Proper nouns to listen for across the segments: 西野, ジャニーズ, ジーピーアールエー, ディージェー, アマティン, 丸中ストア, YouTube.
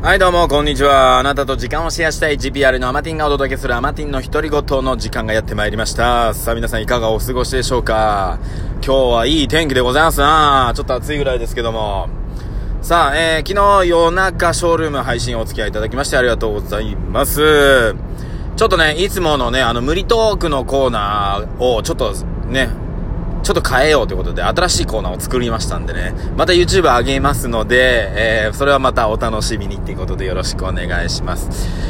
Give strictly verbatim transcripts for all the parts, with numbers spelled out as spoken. はいどうもこんにちは。あなたと時間をシェアしたい ジーピーアール のアマティンがお届けするアマティンの独り言の時間がやってまいりました。さあ皆さんいかがお過ごしでしょうか。今日はいい天気でございますな。ちょっと暑いぐらいですけども、さあ、えー、昨日夜中ショールーム配信お付き合いいただきましてありがとうございます。ちょっとねいつものねあの無理トークのコーナーをちょっとねちょっと変えようということで新しいコーナーを作りましたんでね、また YouTube 上げますので、えー、それはまたお楽しみにっていうことでよろしくお願いします。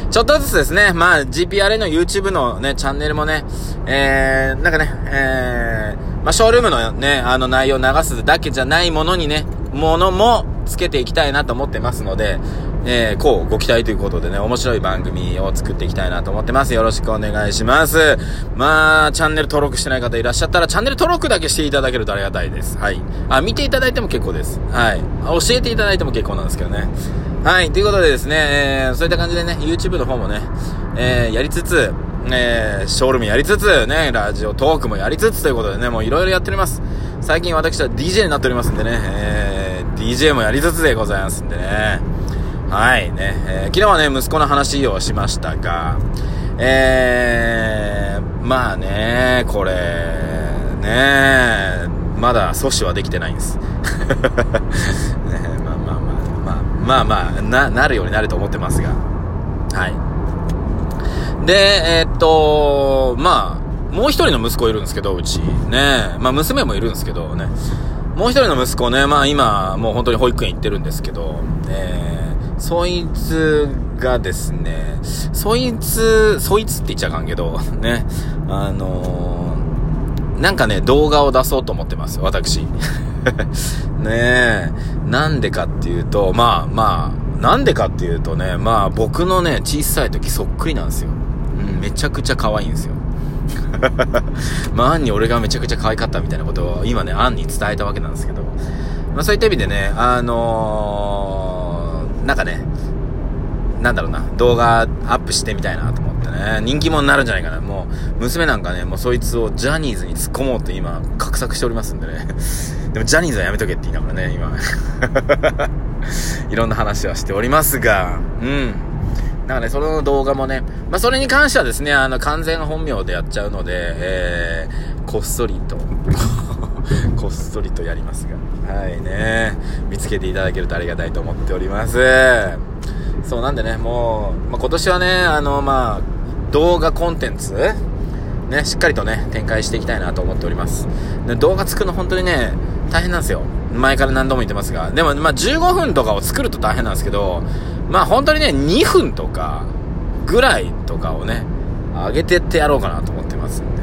ちょっとずつですね、まあ ジーピーアールエー の YouTube のねチャンネルもね、えー、なんかね、えー、まあショールームのねあの内容を流すだけじゃないものにねものもつけていきたいなと思ってますので、えー、こうご期待ということでね面白い番組を作っていきたいなと思ってます。よろしくお願いします。まあチャンネル登録してない方いらっしゃったらチャンネル登録だけしていただけるとありがたいです。はい、あ見ていただいても結構です。はい、教えていただいても結構なんですけどね。はいということでですね、えー、そういった感じでね YouTube の方もね、えー、やりつつ、えー、ショールームやりつつねラジオトークもやりつつということでねもういろいろやっております。最近私は ディージェー になっておりますんでね、えー、ディージェー もやりつつでございますんでね。はいね、えー、昨日はね息子の話をしましたが、えー、まあねこれねまだ阻止はできてないんですね。まあまあまあまあまあまあ な, なるようになると思ってますが、はいでえー、っとまあもう一人の息子いるんですけどうちねまあ娘もいるんですけどねもう一人の息子ねまあ今もう本当に保育園行ってるんですけど、えーそいつがですね、そいつ、そいつって言っちゃあかんけど、ね、あのー、なんかね、動画を出そうと思ってます、私。ねえ、なんでかっていうと、まあまあ、なんでかっていうとね、まあ僕のね、小さい時そっくりなんですよ。うん、めちゃくちゃ可愛いんですよ。まあ、アンに俺がめちゃくちゃ可愛かったみたいなことを今ね、アンに伝えたわけなんですけど、まあそういった意味でね、あのー、なんかねなんだろうな動画アップしてみたいなと思ってね人気者になるんじゃないかな。もう娘なんかねもうそいつをジャニーズに突っ込もうって今画策しておりますんでね。でもジャニーズはやめとけって言いながらね今いろんな話はしておりますが、うんだからねその動画もねまあそれに関してはですねあの完全本名でやっちゃうので、えー、こっそりとこっそりとやりますが、はいね見つけていただけるとありがたいと思っております。そうなんでねもう、まあ、今年はねあのまあ動画コンテンツねしっかりとね展開していきたいなと思っております。で動画作るの本当にね大変なんですよ。前から何度も言ってますがでもまあじゅうごふんとかを作ると大変なんですけどまあ本当にねにふんとかぐらいとかをね上げてってやろうかなと思ってますんで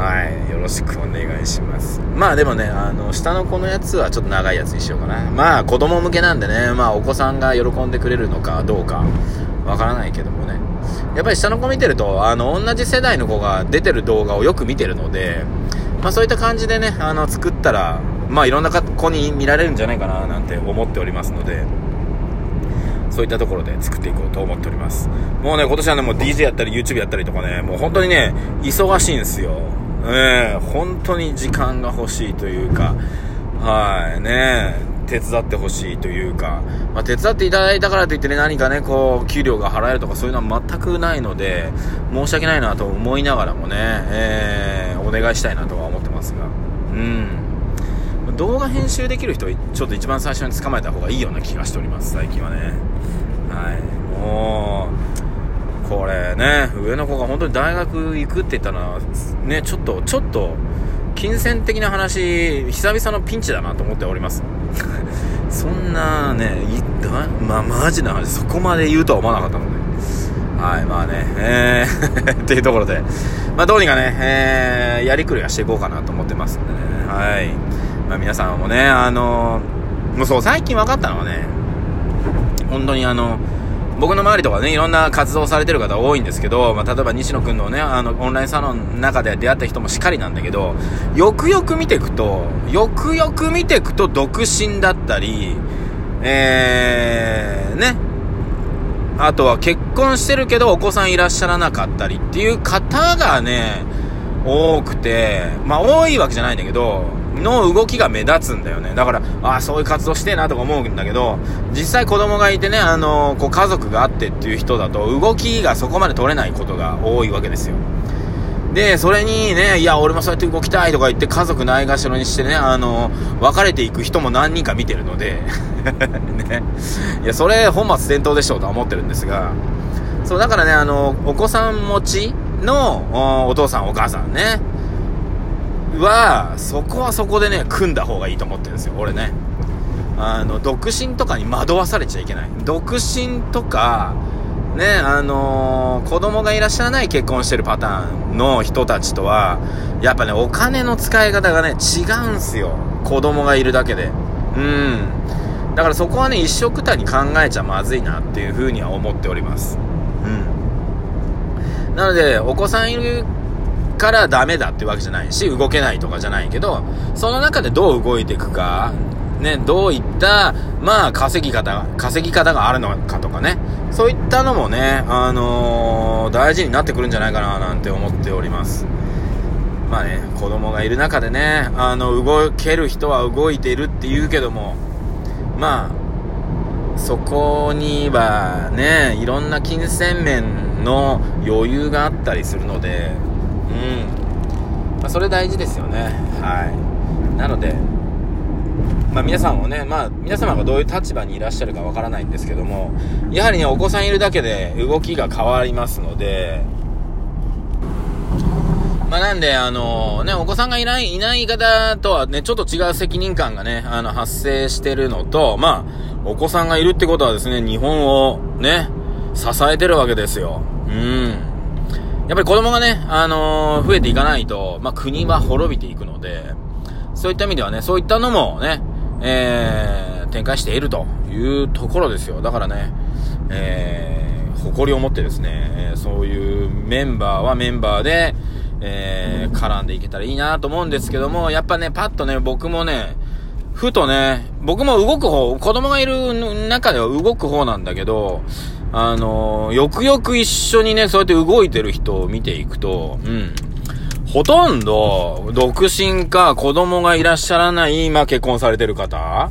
はいよろしくお願いします。まあでもねあの下の子のやつはちょっと長いやつにしようかな。まあ子供向けなんでねまあお子さんが喜んでくれるのかどうかわからないけどもねやっぱり下の子見てるとあの同じ世代の子が出てる動画をよく見てるのでまあそういった感じでねあの作ったらまあいろんな子に見られるんじゃないかななんて思っておりますのでそういったところで作っていこうと思っております。もうね今年はねもう ディージェー やったり YouTube やったりとかねもう本当にね忙しいんですよ。えー、本当に時間が欲しいというかはいね手伝ってほしいというか、まあ、手伝っていただいたからといってね何かねこう給料が払えるとかそういうのは全くないので申し訳ないなと思いながらもね、えー、お願いしたいなとは思ってますがうん動画編集できる人ちょっと一番最初に捕まえた方がいいような気がしております最近はね。はいもうこれね上の子が本当に大学行くって言ったらねちょっとちょっと金銭的な話久々のピンチだなと思っておりますそんなねまあマジな話そこまで言うとは思わなかったのではいまあねえーっていうところでまあどうにかね、えー、やりくりはしていこうかなと思ってますんでねはいまあ皆さんもねあのもうそう最近分かったのはね本当にあの僕の周りとかねいろんな活動されてる方多いんですけど、まあ、例えば西野くんのねあのオンラインサロンの中で出会った人もしっかりなんだけどよくよく見ていくとよくよく見ていくと独身だったりえーねあとは結婚してるけどお子さんいらっしゃらなかったりっていう方がね多くてまあ多いわけじゃないんだけどの動きが目立つんだよね。だからああそういう活動してえなとか思うんだけど、実際子供がいてね、あのこう家族があってっていう人だと動きがそこまで取れないことが多いわけですよ。でそれにね、いや俺もそうやって動きたいとか言って家族ないがしろにしてね、あの別れていく人も何人か見てるのでね、いやそれ本末転倒でしょうとは思ってるんですが、そうだからね、あのお子さん持ちの お, お父さんお母さんねはそこはそこでね組んだ方がいいと思ってるんですよ俺ね。あの独身とかに惑わされちゃいけない。独身とかね、あのー、子供がいらっしゃらない結婚してるパターンの人たちとはやっぱねお金の使い方がね違うんすよ、子供がいるだけで。うんだからそこはね一緒くたに考えちゃまずいなっていうふうには思っております。うんなのでお子さんいるからダメだってわけじゃないし、動けないとかじゃないけど、その中でどう動いていくかね、どういった、まあ、稼ぎ方、稼ぎ方があるのかとかね、そういったのもね、あのー、大事になってくるんじゃないかななんて思っております。まあね、子供がいる中でね、あの動ける人は動いているって言うけども、まあそこにはね、いろんな金銭面の余裕があったりするので、うん、まあ、それ大事ですよね。はい。なので。まあ、皆さんもね、まあ、皆様がどういう立場にいらっしゃるかわからないんですけども、やはりねお子さんいるだけで動きが変わりますので、まあ、なんであのねお子さんがいないいない方とはねちょっと違う責任感がねあの発生してるのと、まあお子さんがいるってことはですね日本をね支えてるわけですよ。うんやっぱり子供がねあの増えていかないと、まあ、国は滅びていくので、そういった意味ではねそういったのもねえー、展開しているというところですよ。だからね、えー、誇りを持ってですね、そういうメンバーはメンバーで、えー、絡んでいけたらいいなと思うんですけども、やっぱねパッとね僕もねふとね僕も動く方、子供がいる中では動く方なんだけど、あのー、よくよく一緒にねそうやって動いてる人を見ていくと、うんほとんど独身か子供がいらっしゃらない今結婚されてる方、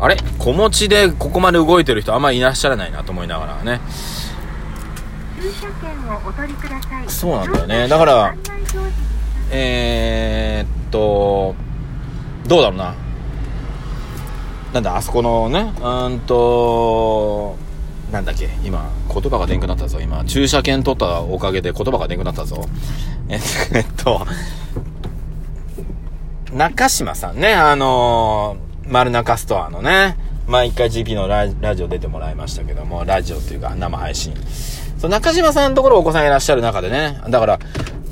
あれ子持ちでここまで動いてる人あんまりいらっしゃらないなと思いながらね。駐車券をお取りください。そうなんだよね。だからえー、っとどうだろうな、なんだあそこのねうんとなんだっけ今言葉がでんくなったぞ。今駐車券取ったおかげで言葉がでんくなったぞ。えっと、中島さんね、あのー、丸中ストアのね、毎回 ジーピー のラジ、ラジオ出てもらいましたけども、ラジオっていうか生配信。そう、中島さんのところお子さんいらっしゃる中でね、だから、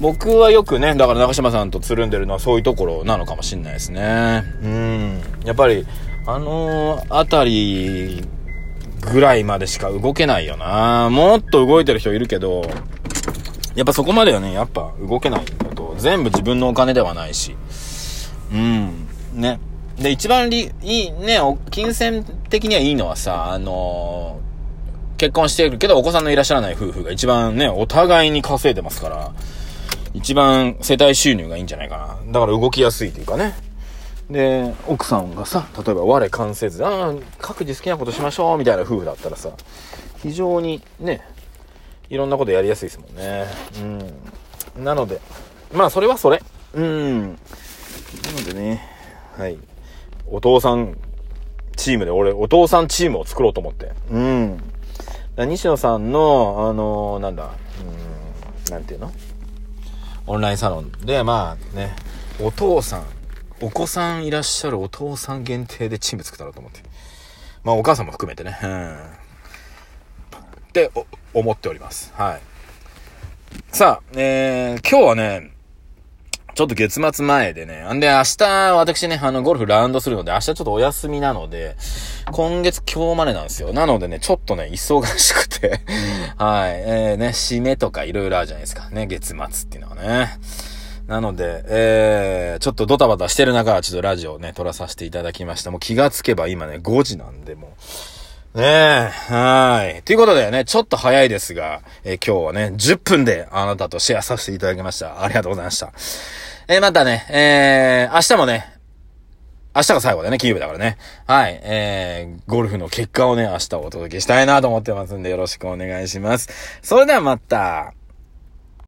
僕はよくね、だから中島さんとつるんでるのはそういうところなのかもしれないですね。うん。やっぱり、あのー、あたりぐらいまでしか動けないよな。もっと動いてる人いるけど、やっぱそこまではねやっぱ動けないんだと、全部自分のお金ではないし、うんねで一番りいいね金銭的にはいいのはさ、あのー、結婚してるけどお子さんのいらっしゃらない夫婦が一番ねお互いに稼いでますから、一番世帯収入がいいんじゃないかな。だから動きやすいというかね。で奥さんがさ例えば我関せずあ各自好きなことしましょうみたいな夫婦だったらさ非常にねいろんなことやりやすいですもんね。うん。なので、まあそれはそれ。うん。なのでね、はい。お父さんチームで、俺、お父さんチームを作ろうと思って。うん。だ西野さんの、あのー、なんだ、うん、なんていうの？オンラインサロンで、まあね、お父さん、お子さんいらっしゃるお父さん限定でチーム作ったらと思って。まあお母さんも含めてね。うん。って思っております。はい。さあ、えー、今日はね、ちょっと月末前でね、んで明日私ね、あのゴルフラウンドするので、明日ちょっとお休みなので、今月今日までなんですよ。なのでね、ちょっとね、忙しくて、はい、えー、ね、締めとかいろいろあるじゃないですかね、月末っていうのはね。なので、えー、ちょっとドタバタしてる中、ちょっとラジオね、撮らさせていただきました。もう気がつけば今ね、ごじなんで、もう。ねえ、はい。ということでね、ちょっと早いですが、えー、今日はね、じゅっぷんであなたとシェアさせていただきました。ありがとうございました。えー、またね、えー、明日もね、明日が最後だね、金曜日だからね。はい。えー、ゴルフの結果をね、明日お届けしたいなと思ってますんで、よろしくお願いします。それではまた。